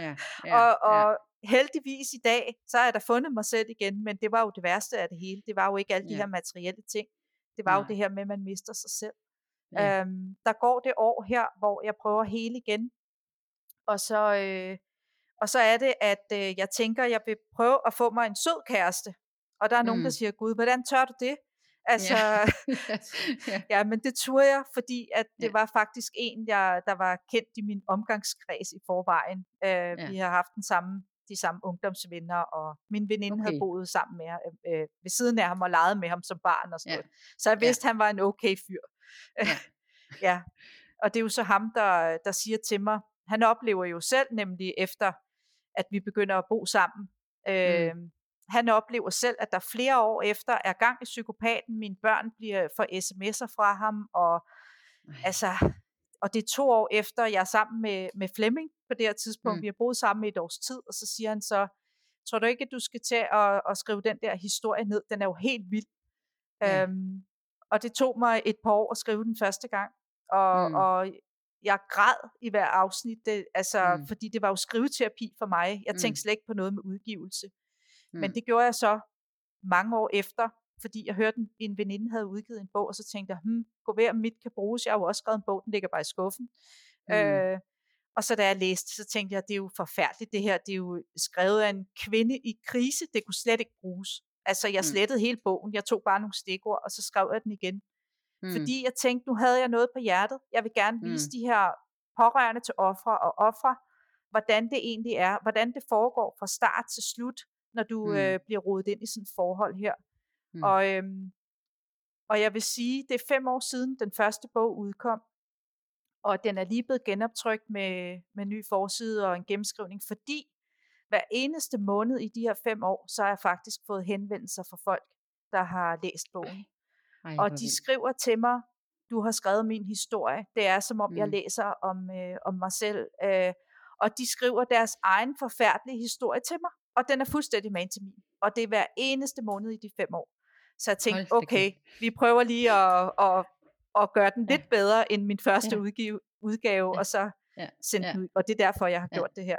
ja, ja, og, og ja. heldigvis i dag, så er jeg da fundet mig selv igen, men det var jo det værste af det hele. Det var jo ikke alle de yeah. her materielle ting. Det var Nej. jo det her med, at man mister sig selv. Yeah. Øhm, der går det år her, hvor jeg prøver at hele igen. Og så, øh, og så er det, at øh, jeg tænker, jeg vil prøve at få mig en sød kæreste. Og der er mm. nogen, der siger, Gud, hvordan tør du det? Altså, yeah. ja, men det turde jeg, fordi at det yeah. var faktisk en, jeg, der var kendt i min omgangskreds i forvejen. Øh, yeah. Vi har haft den samme de samme ungdomsvenner, og min veninde okay. havde boet sammen med ham, øh, ved siden af ham, og leget med ham som barn og sådan ja. noget. Så jeg vidste, ja. han var en okay fyr. Ja. ja. Og det er jo så ham, der, der siger til mig, han oplever jo selv, nemlig efter, at vi begynder at bo sammen. Øh, mm. Han oplever selv, at der flere år efter er gang i psykopaten, mine børn bliver for sms'er fra ham, og Ej. altså... Og det er to år efter, jeg er sammen med, med Flemming på det her tidspunkt. Mm. Vi har boet sammen i et års tid, og så siger han så, tror du ikke, at du skal til at, at skrive den der historie ned? Den er jo helt vild. Mm. Øhm, og det tog mig et par år at skrive den første gang. Og, mm. og jeg græd i hver afsnit, det, altså, mm. fordi det var jo skriveterapi for mig. Jeg tænkte mm. slet ikke på noget med udgivelse. Mm. Men det gjorde jeg så mange år efter, fordi jeg hørte, en veninde havde udgivet en bog, og så tænkte jeg, hmm, gå ved, om mit kan bruges. Jeg har jo også skrevet en bog, den ligger bare i skuffen. Mm. Øh, og så da jeg læste, så tænkte jeg, det er jo forfærdeligt det her, det er jo skrevet af en kvinde i krise, det kunne slet ikke bruges. Altså jeg slettede mm. hele bogen, jeg tog bare nogle stikord, og så skrev jeg den igen. Mm. Fordi jeg tænkte, nu havde jeg noget på hjertet, jeg vil gerne vise mm. de her pårørende til ofre og ofre, hvordan det egentlig er, hvordan det foregår fra start til slut, når du mm. øh, bliver rodet ind i sådan et forhold her. Mm. Og, øhm, og jeg vil sige, det er fem år siden den første bog udkom, og den er lige blevet genoptrykt med, med ny forside og en gennemskrivning, fordi hver eneste måned i de her fem år, så har jeg faktisk fået henvendelser fra folk, der har læst bogen. Ej, og de skriver til mig, du har skrevet min historie, det er som om mm. jeg læser om, øh, om mig selv, øh, og de skriver deres egen forfærdelige historie til mig, og den er fuldstændig man til min. Og det er hver eneste måned i de fem år. Så jeg tænkte, okay, vi prøver lige at, at, at gøre den lidt ja. bedre end min første ja. udgive, udgave, ja. og så sende ja. den ud. Og det er derfor, jeg har ja. gjort det her.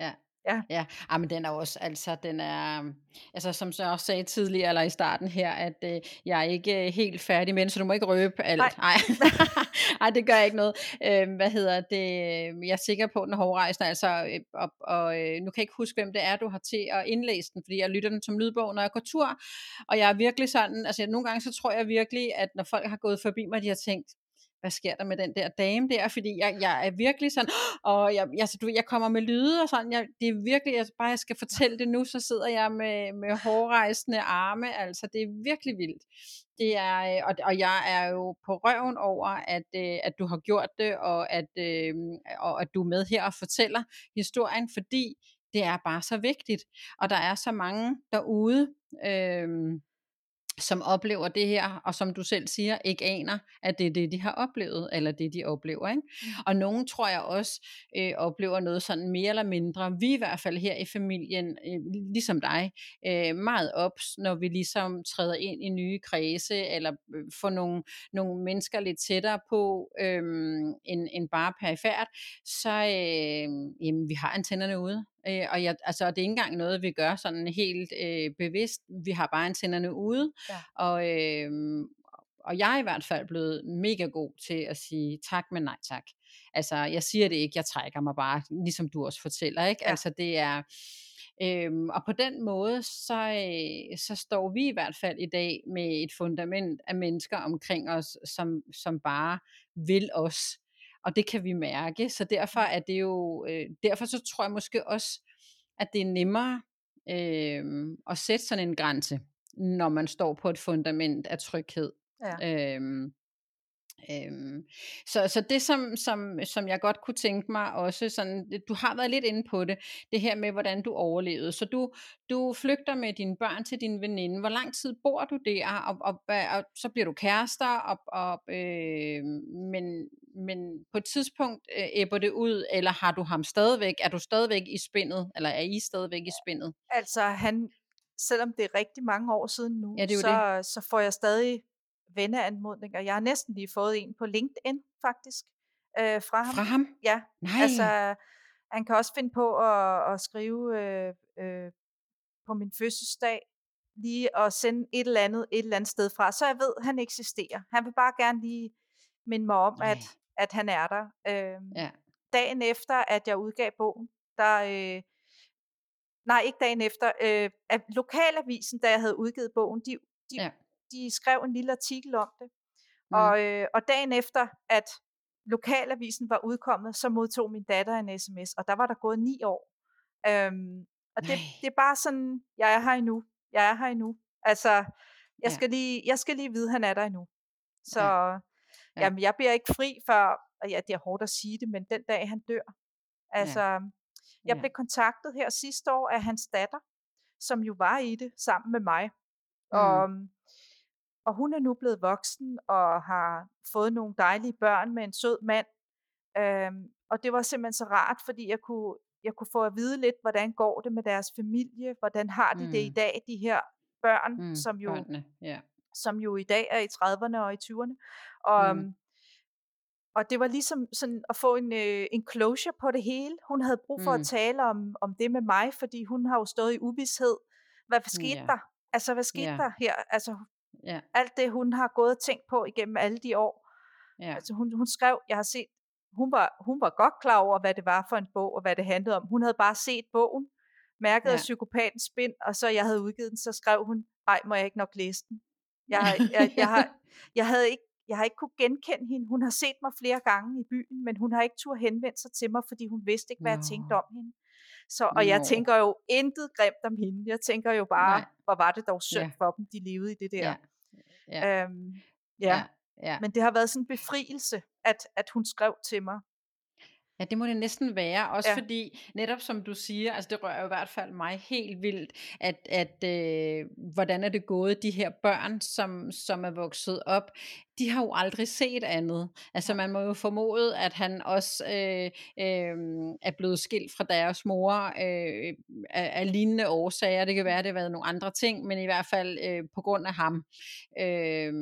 Ja. Ja. Ja, ah, men den er også, altså den er, altså som jeg også sagde tidligere, eller i starten her, at øh, jeg er ikke helt færdig med den, så du må ikke røbe alt. Nej, nej, det gør ikke noget. Øh, hvad hedder det, jeg er sikker på, den er hårdrejsende, altså, øh, og, og øh, nu kan jeg ikke huske, hvem det er, du har til at indlæse den, fordi jeg lytter den som lydbog, når jeg går tur, og jeg er virkelig sådan, altså nogle gange, så tror jeg virkelig, at når folk har gået forbi mig, de har tænkt, hvad sker der med den der dame der, fordi jeg, jeg er virkelig sådan, og jeg, jeg, jeg kommer med lyde og sådan, jeg, det er virkelig, jeg, bare jeg skal fortælle det nu, så sidder jeg med, med hårrejsende arme, altså det er virkelig vildt. Det er, og, og jeg er jo på røven over, at, at du har gjort det, og at, og at du er med her og fortæller historien, fordi det er bare så vigtigt, og der er så mange derude, øh, som oplever det her, og som du selv siger, ikke aner, at det er det, de har oplevet, eller det, de oplever. Ikke? Og nogen, tror jeg også, øh, oplever noget sådan mere eller mindre. Vi i hvert fald her i familien, øh, ligesom dig, øh, meget ops, når vi ligesom træder ind i nye kredse, eller får nogle, nogle mennesker lidt tættere på, øh, end, end bare perifært, så øh, jamen, vi har antennerne ude. Øh, og jeg, altså, det er ikke engang noget, vi gør sådan helt øh, bevidst. Vi har bare antennerne ude, ja. og, øh, og jeg er i hvert fald blevet mega god til at sige tak, men nej tak. Altså, jeg siger det ikke, jeg trækker mig bare, ligesom du også fortæller, ikke? Ja. Altså, det er... Øhm, og på den måde, så, øh, så står vi i hvert fald i dag med et fundament af mennesker omkring os, som, som bare vil os. Og det kan vi mærke, så derfor er det jo, øh, derfor så tror jeg måske også, at det er nemmere øh, at sætte sådan en grænse, når man står på et fundament af tryghed. Ja. Øhm, øhm, så, så det som, som, som jeg godt kunne tænke mig også, sådan, du har været lidt inde på det, det her med, hvordan du overlevede. Så du, du flygter med dine børn til din veninde. Hvor lang tid bor du der? Og, og, og, og så bliver du kærester, og, og, øh, men... men på et tidspunkt øh, æbber det ud, eller har du ham stadigvæk, er du stadigvæk i spindet, eller er I stadigvæk i spindet? Altså han, selvom det er rigtig mange år siden nu, ja, så, så får jeg stadig venneanmodninger. Jeg har næsten lige fået en på LinkedIn faktisk, øh, fra ham. Fra ham? Ja, nej. Altså han kan også finde på at, at skrive øh, øh, på min fødselsdag, lige at sende et eller andet, et eller andet sted fra, så jeg ved, han eksisterer. Han vil bare gerne lige minde mig om, at, at han er der. Øhm, ja. Dagen efter, at jeg udgav bogen, der, øh, nej, ikke dagen efter, øh, at Lokalavisen, da jeg havde udgivet bogen, de, de, ja. de skrev en lille artikel om det, mm. og, øh, og dagen efter, at Lokalavisen var udkommet, så modtog min datter en sms, og der var der gået ni år. Øhm, og det, det er bare sådan, jeg er her endnu, jeg er her endnu. Altså, jeg, ja. skal, lige, jeg skal lige vide, han er der endnu. Så... Ja. Ja. Jamen, jeg bliver ikke fri før, og ja, det er hårdt at sige det, men den dag han dør. Altså, ja. jeg ja. blev kontaktet her sidste år af hans datter, som jo var i det sammen med mig. Mm. Og, og hun er nu blevet voksen og har fået nogle dejlige børn med en sød mand. Øhm, og det var simpelthen så rart, fordi jeg kunne, jeg kunne få at vide lidt, hvordan går det med deres familie, hvordan har de mm. det i dag, de her børn, mm, som jo... Børnene, ja. som jo i dag er i trediverne og i tyverne. Og, mm. og det var ligesom sådan at få en, øh, en closure på det hele. Hun havde brug for mm. at tale om, om det med mig, fordi hun har jo stået i uvished. Hvad skete yeah. der? Altså, hvad skete yeah. der her? Altså, yeah. alt det, hun har gået og tænkt på igennem alle de år. Yeah. Altså, hun, hun skrev, jeg har set, hun var, hun var godt klar over, hvad det var for en bog, og hvad det handlede om. Hun havde bare set bogen, Mærket af yeah. psykopatens spind, og så jeg havde udgivet den, så skrev hun, nej, må jeg ikke nok læse den? Jeg, jeg, jeg, har, jeg, havde ikke, jeg har ikke kunne genkende hende. Hun har set mig flere gange i byen, men hun har ikke turde henvende sig til mig, fordi hun vidste ikke, hvad no. jeg tænkte om hende. Så, og no. jeg tænker jo intet grimt om hende. Jeg tænker jo bare, Nej. hvor var det dog synd yeah. for dem, de levede i det der. Yeah. Yeah. Øhm, ja. Yeah. Yeah. Men det har været sådan en befrielse, at, at hun skrev til mig. Ja, det må det næsten være, også ja. fordi, netop som du siger, altså det rører jo i hvert fald mig helt vildt, at, at øh, hvordan er det gået de her børn, som, som er vokset op de har jo aldrig set andet. Altså man må jo formode, at han også øh, øh, er blevet skilt fra deres mor øh, af, af lignende årsager. Det kan være, det har været nogle andre ting, men i hvert fald øh, på grund af ham. Øh,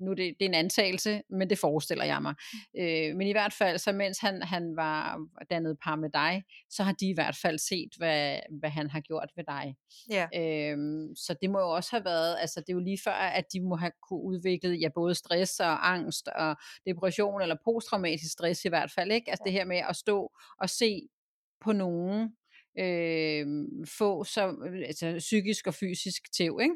nu er det, det er en antagelse, men det forestiller jeg mig. Øh, men i hvert fald, så mens han, han var dannet par med dig, så har de i hvert fald set, hvad, hvad han har gjort ved dig. Ja. Øh, så det må jo også have været, altså det er jo lige før, at de må have kunne udvikle ja, både stress og angst og depression eller posttraumatisk stress i hvert fald, ikke? Altså ja. Det her med at stå og se på nogen øh, få så altså, psykisk og fysisk tæv, ikke?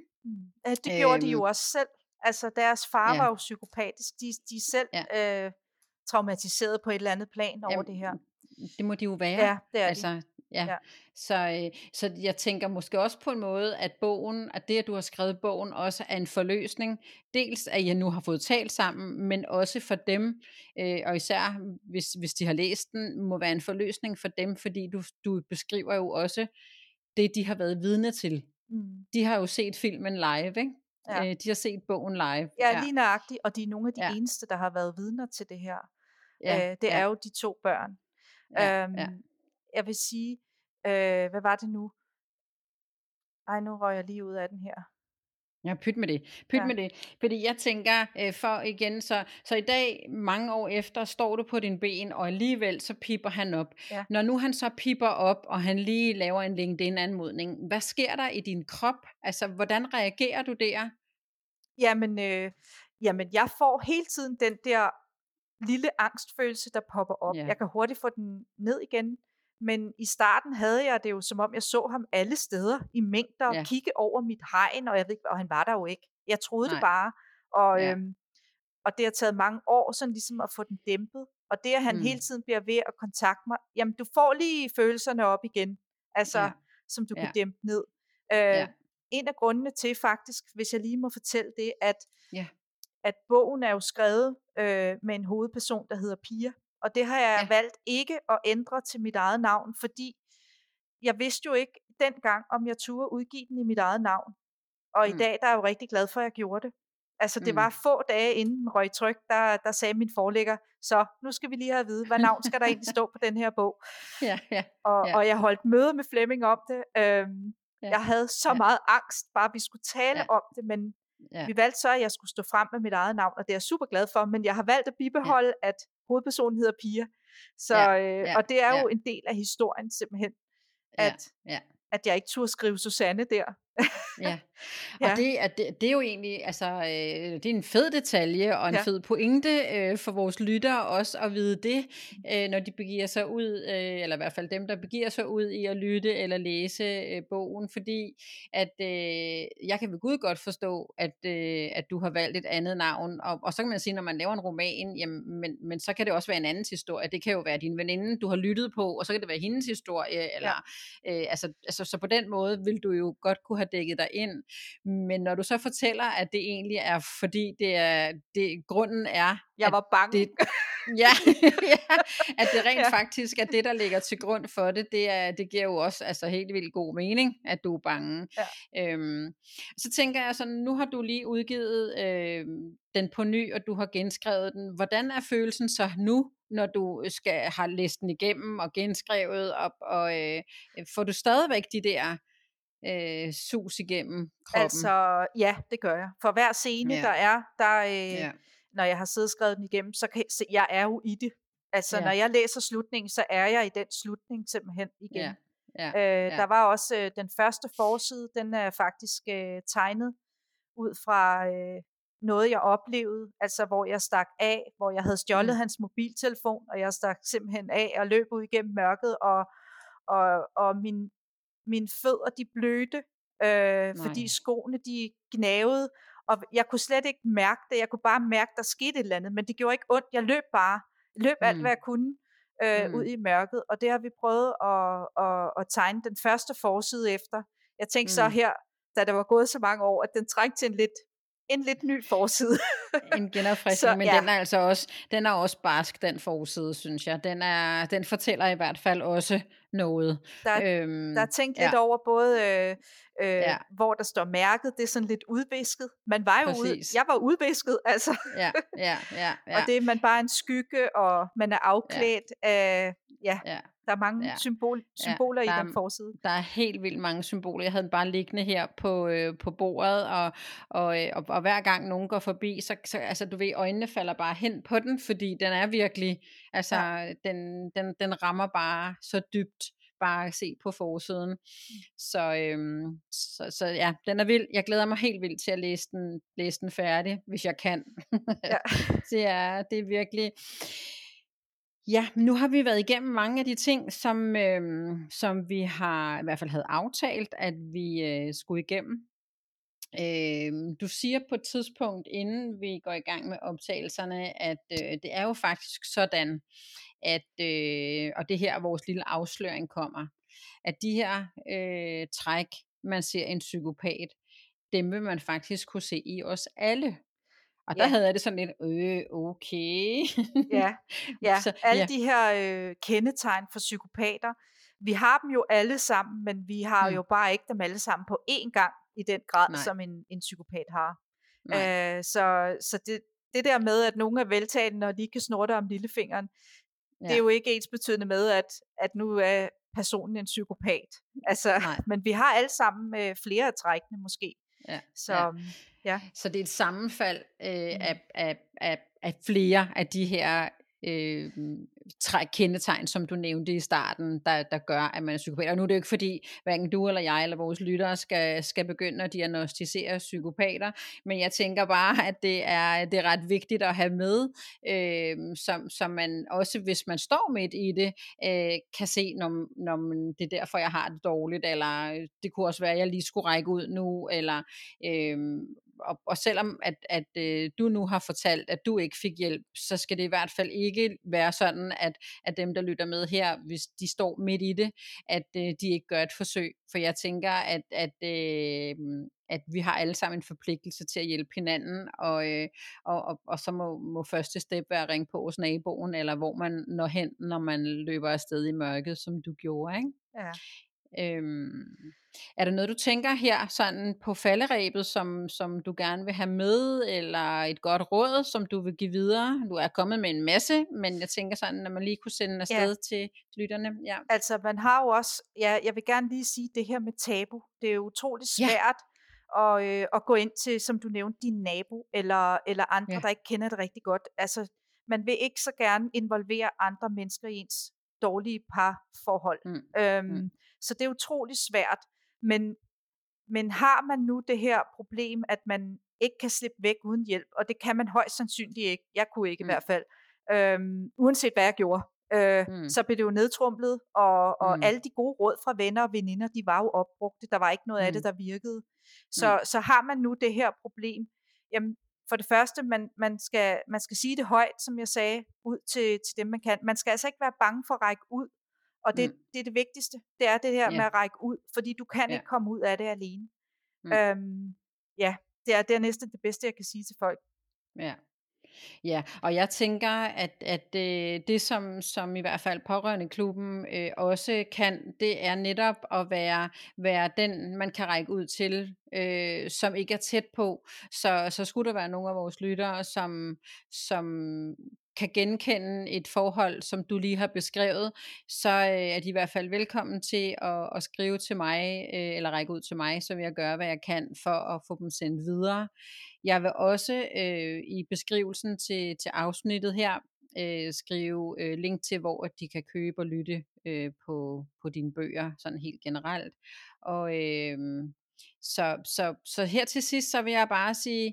Ja, det gjorde øhm. de jo også selv. Altså deres far ja. var jo psykopatisk. De, de er selv ja. øh, traumatiseret på et eller andet plan over Jamen, det her. Det må de jo være. Ja, det er altså, de. Ja. ja. Så, øh, så jeg tænker måske også på en måde, at bogen, at det, at du har skrevet bogen, også er en forløsning. Dels, at jeg nu har fået talt sammen, men også for dem, øh, og især hvis, hvis de har læst den, må være en forløsning for dem, fordi du, du beskriver jo også det, de har været vidne til. Mm. De har jo set filmen live, ikke? Ja. Øh, de har set bogen live. Ja, ja. Lige nøjagtigt, og de er nogle af de ja. eneste, der har været vidner til det her. Ja. Øh, det ja. er jo de to børn. Ja. Øhm, ja. Jeg vil sige, øh, hvad var det nu? Ej, nu røg jeg lige ud af den her. Ja, pyt med det. Pyt ja. med det. Fordi jeg tænker, øh, for igen, så, så i dag, mange år efter, står du på din ben, og alligevel så pipper han op. Ja. Når nu han så pipper op, og han lige laver en LinkedIn-anmodning, hvad sker der i din krop? Altså, hvordan reagerer du der? Jamen, øh, jamen jeg får hele tiden den der lille angstfølelse, der popper op. Ja. Jeg kan hurtigt få den ned igen. Men i starten havde jeg det jo, som om jeg så ham alle steder i mængder, ja. kigge over mit hegn, og jeg ved ikke, og han var der jo ikke. Jeg troede Nej. det bare, og, ja. øhm, og det har taget mange år, sådan ligesom at få den dæmpet, og det, at han mm. hele tiden bliver ved at kontakte mig, jamen du får lige følelserne op igen, altså, ja. som du ja. kunne dæmpe ned. Øh, ja. En af grundene til faktisk, hvis jeg lige må fortælle det, at, ja. at bogen er jo skrevet øh, med en hovedperson, der hedder Pia. Og det har jeg ja. valgt ikke at ændre til mit eget navn, fordi jeg vidste jo ikke dengang, om jeg turde udgive den i mit eget navn. Og mm. i dag der er jeg jo rigtig glad for, at jeg gjorde det. Altså det mm. var få dage inden den røg i tryk, der, der sagde min forlægger, så nu skal vi lige have at vide, hvad navn skal der egentlig stå på den her bog. Ja, ja, og, ja. og jeg holdt møde med Flemming om det. Øhm, ja, jeg havde så ja. meget angst, bare vi skulle tale ja. om det, men ja. vi valgte så, at jeg skulle stå frem med mit eget navn, og det er jeg super glad for, men jeg har valgt at bibeholde, ja. at hovedpersonen hedder Pia, så, ja, ja, øh, og det er ja. jo en del af historien simpelthen, at, ja, ja. at jeg ikke turde skrive Susanne der. ja. Og ja. Det, at det, det er jo egentlig, altså, øh, det er en fed detalje og en ja. fed pointe øh, for vores lyttere også at vide det, øh, når de begiver sig ud, øh, eller i hvert fald dem, der begiver sig ud i at lytte eller læse øh, bogen, fordi at øh, jeg kan ved Gud godt forstå, at, øh, at du har valgt et andet navn, og, og så kan man sige, når man laver en roman, jamen, men, men så kan det også være en andens historie, det kan jo være din veninde, du har lyttet på, og så kan det være hendes historie, eller, ja. øh, altså, altså, så på den måde vil du jo godt kunne have dækket dig ind, men når du så fortæller, at det egentlig er, fordi det er, det, grunden er, jeg var bange, det, ja, ja, at det rent ja. faktisk er det, der ligger til grund for det, det, er, det giver jo også altså, helt vildt god mening, at du er bange. Ja. Øhm, så tænker jeg sådan, nu har du lige udgivet øh, den på ny, og du har genskrevet den. Hvordan er følelsen så nu, når du skal, har læst den igennem og genskrevet op, og øh, får du stadigvæk de der Øh, sus igennem kroppen? Altså, ja, det gør jeg. For hver scene, ja. der er, der, øh, ja. når jeg har siddet og skrevet den igennem, så kan jeg se, jeg er jo i det. Altså, ja. når jeg læser slutningen, så er jeg i den slutning simpelthen igen. Ja. Ja. Øh, ja. Der var også øh, den første forside, den er faktisk øh, tegnet ud fra øh, noget, jeg oplevede, altså hvor jeg stak af, hvor jeg havde stjålet mm. hans mobiltelefon, og jeg stak simpelthen af og løb ud igennem mørket, og, og, og min Mine fødder, de blødte, øh, fordi skoene, de gnavede, og jeg kunne slet ikke mærke det, jeg kunne bare mærke, der skete et eller andet, men det gjorde ikke ondt, jeg løb bare, løb alt, mm. hvad jeg kunne, øh, mm. ud i mørket, og det har vi prøvet at, at, at tegne den første forside efter. Jeg tænkte mm. så her, da der var gået så mange år, at den trængte til en lidt en lidt ny forside. En genopfriskning, så, men ja. den er altså også, den er også barsk, den forside, synes jeg. Den, er, den fortæller i hvert fald også noget. Der, øhm, der er tænkt ja. lidt over både, øh, øh, ja. hvor der står mærket, det er sådan lidt udvisket. Man var jo ude, jeg var udvisket, altså. Ja, ja, ja, ja. Og det er man bare en skygge, og man er afklædt ja. af... Ja, ja, der er mange ja. symbol, symboler ja, der er, i den forside. Der er helt vildt mange symboler. Jeg havde den bare liggende her på, øh, på bordet, og, og, og, og hver gang nogen går forbi, så, så altså, du ved, øjnene falder bare hen på den, fordi den er virkelig, altså ja. den, den, den rammer bare så dybt, bare at se på forsiden. Så, øhm, så, så ja, den er vild. Jeg glæder mig helt vildt til at læse den, læse den færdig, hvis jeg kan. Ja. Så ja, det er virkelig... Ja, nu har vi været igennem mange af de ting, som, øh, som vi har i hvert fald havde aftalt, at vi øh, skulle igennem. Øh, du siger på et tidspunkt, inden vi går i gang med optagelserne, at øh, det er jo faktisk sådan, at, øh, og det her vores lille afsløring kommer, at de her øh, træk, man ser en psykopat, dem vil man faktisk kunne se i os alle. Og der ja. havde jeg det sådan lidt, øh, okay. ja, ja. Så, alle ja. de her øh, kendetegn for psykopater, vi har dem jo alle sammen, men vi har mm. jo bare ikke dem alle sammen på én gang, i den grad, Nej. som en, en psykopat har. Æh, så så det, det der med, at nogen er veltalende, og lige kan snorte om lillefingeren, ja. det er jo ikke ensbetydende med, at, at nu er personen en psykopat. Altså, men vi har alle sammen øh, flere af trækkene måske. Ja. Så... Ja. Ja. Så det er et sammenfald øh, af, af, af, af flere af de her øh, træk kendetegn, som du nævnte i starten, der, der gør, at man er psykopat. Og nu er det jo ikke fordi, hverken du eller jeg eller vores lyttere skal, skal begynde at diagnostisere psykopater, men jeg tænker bare, at det er, det er ret vigtigt at have med, øh, som, som man også, hvis man står midt i det, øh, kan se, når, når det er derfor, jeg har det dårligt, eller det kunne også være, at jeg lige skulle række ud nu, eller... Øh, Og, og selvom at, at, at du nu har fortalt, at du ikke fik hjælp, så skal det i hvert fald ikke være sådan, at, at dem, der lytter med her, hvis de står midt i det, at, at de ikke gør et forsøg. For jeg tænker, at, at, at, at vi har alle sammen en forpligtelse til at hjælpe hinanden, og, og, og, og så må, må første step være at ringe på hos naboen, eller hvor man når hen, når man løber afsted i mørket, som du gjorde, ikke? Ja. Øhm, er der noget du tænker her sådan på falderæbet, som, som du gerne vil have med, eller et godt råd, som du vil give videre? Du er kommet med en masse, men jeg tænker sådan, at man lige kunne sende afsted ja. til lytterne. Ja. Altså man har jo også, ja, jeg vil gerne lige sige det her med tabu, det er jo utroligt svært ja. at, øh, at gå ind til, som du nævnte, din nabo eller, eller andre, ja. der ikke kender det rigtig godt. Altså man vil ikke så gerne involvere andre mennesker i ens dårlige parforhold. Mm. Øhm, mm. Så det er utrolig svært, men, men har man nu det her problem, at man ikke kan slippe væk uden hjælp, og det kan man højst sandsynligt ikke, jeg kunne ikke mm. i hvert fald, øhm, uanset hvad jeg gjorde, øh, mm. så blev det jo nedtrumlet, og, og mm. alle de gode råd fra venner og veninder, de var jo opbrugte, der var ikke noget mm. af det, der virkede. Så, mm. så har man nu det her problem, jamen, for det første, man, man, skal, man skal sige det højt, som jeg sagde, ud til, til dem, man kan. Man skal altså ikke være bange for at række ud. Og det, mm. det er det vigtigste. Det er det her yeah. med at række ud, fordi du kan yeah. ikke komme ud af det alene. Mm. Øhm, ja, det er, det er næsten det bedste, jeg kan sige til folk. Ja. Yeah. Ja, og jeg tænker, at, at øh, det som, som i hvert fald Pårørende Klubben øh, også kan, det er netop at være, være den, man kan række ud til, øh, som ikke er tæt på. Så, så skulle der være nogle af vores lyttere, som, som kan genkende et forhold, som du lige har beskrevet, så øh, er de i hvert fald velkommen til at, at skrive til mig, øh, eller række ud til mig, så vil jeg gøre, hvad jeg kan for at få dem sendt videre. Jeg vil også øh, i beskrivelsen til, til afsnittet her, øh, skrive øh, link til, hvor de kan købe og lytte øh, på, på dine bøger, sådan helt generelt. Og, øh, så, så, så her til sidst, så vil jeg bare sige,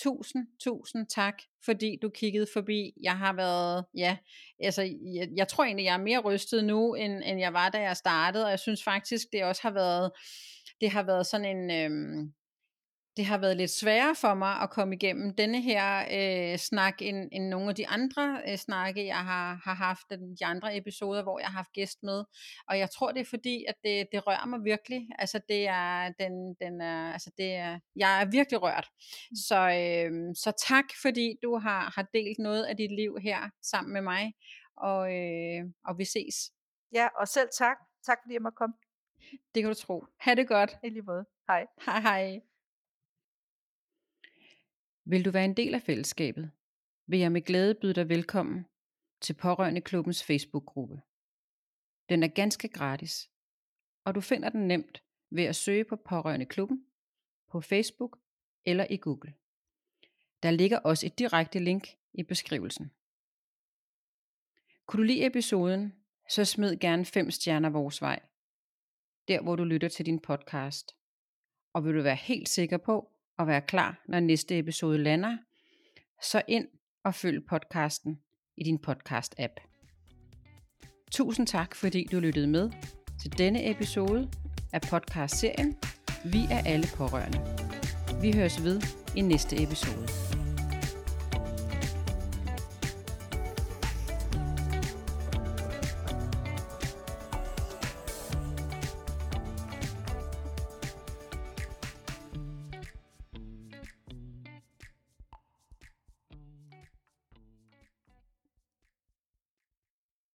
Tusind, tusind tak, fordi du kiggede forbi. Jeg har været, ja, altså, jeg, jeg tror egentlig, jeg er mere rystet nu, end, end jeg var, da jeg startede, og jeg synes faktisk, det også har været, det har været sådan en, øhm, det har været lidt sværere for mig at komme igennem denne her øh, snak, end, end nogle af de andre øh, snakke, jeg har, har haft, de andre episoder, hvor jeg har haft gæst med. Og jeg tror, det er fordi, at det, det rører mig virkelig. Altså, det er, den, den er, altså det er, jeg er virkelig rørt. Så, øh, så tak, fordi du har, har delt noget af dit liv her sammen med mig. Og, øh, og vi ses. Ja, og selv tak. Tak fordi jeg måtte komme. Det kan du tro. Ha' det godt. I lige måde. Hej. Hej, hej. Vil du være en del af fællesskabet, vil jeg med glæde byde dig velkommen til Pårørende Klubbens Facebook-gruppe. Den er ganske gratis, og du finder den nemt ved at søge på Pårørende Klubben på Facebook eller i Google. Der ligger også et direkte link i beskrivelsen. Kunne du lide episoden, så smid gerne fem stjerner vores vej, der hvor du lytter til din podcast. Og vil du være helt sikker på at være klar, når næste episode lander, så ind og følg podcasten i din podcast-app. Tusind tak, fordi du lyttede med til denne episode af podcastserien Vi er alle pårørende. Vi høres ved i næste episode.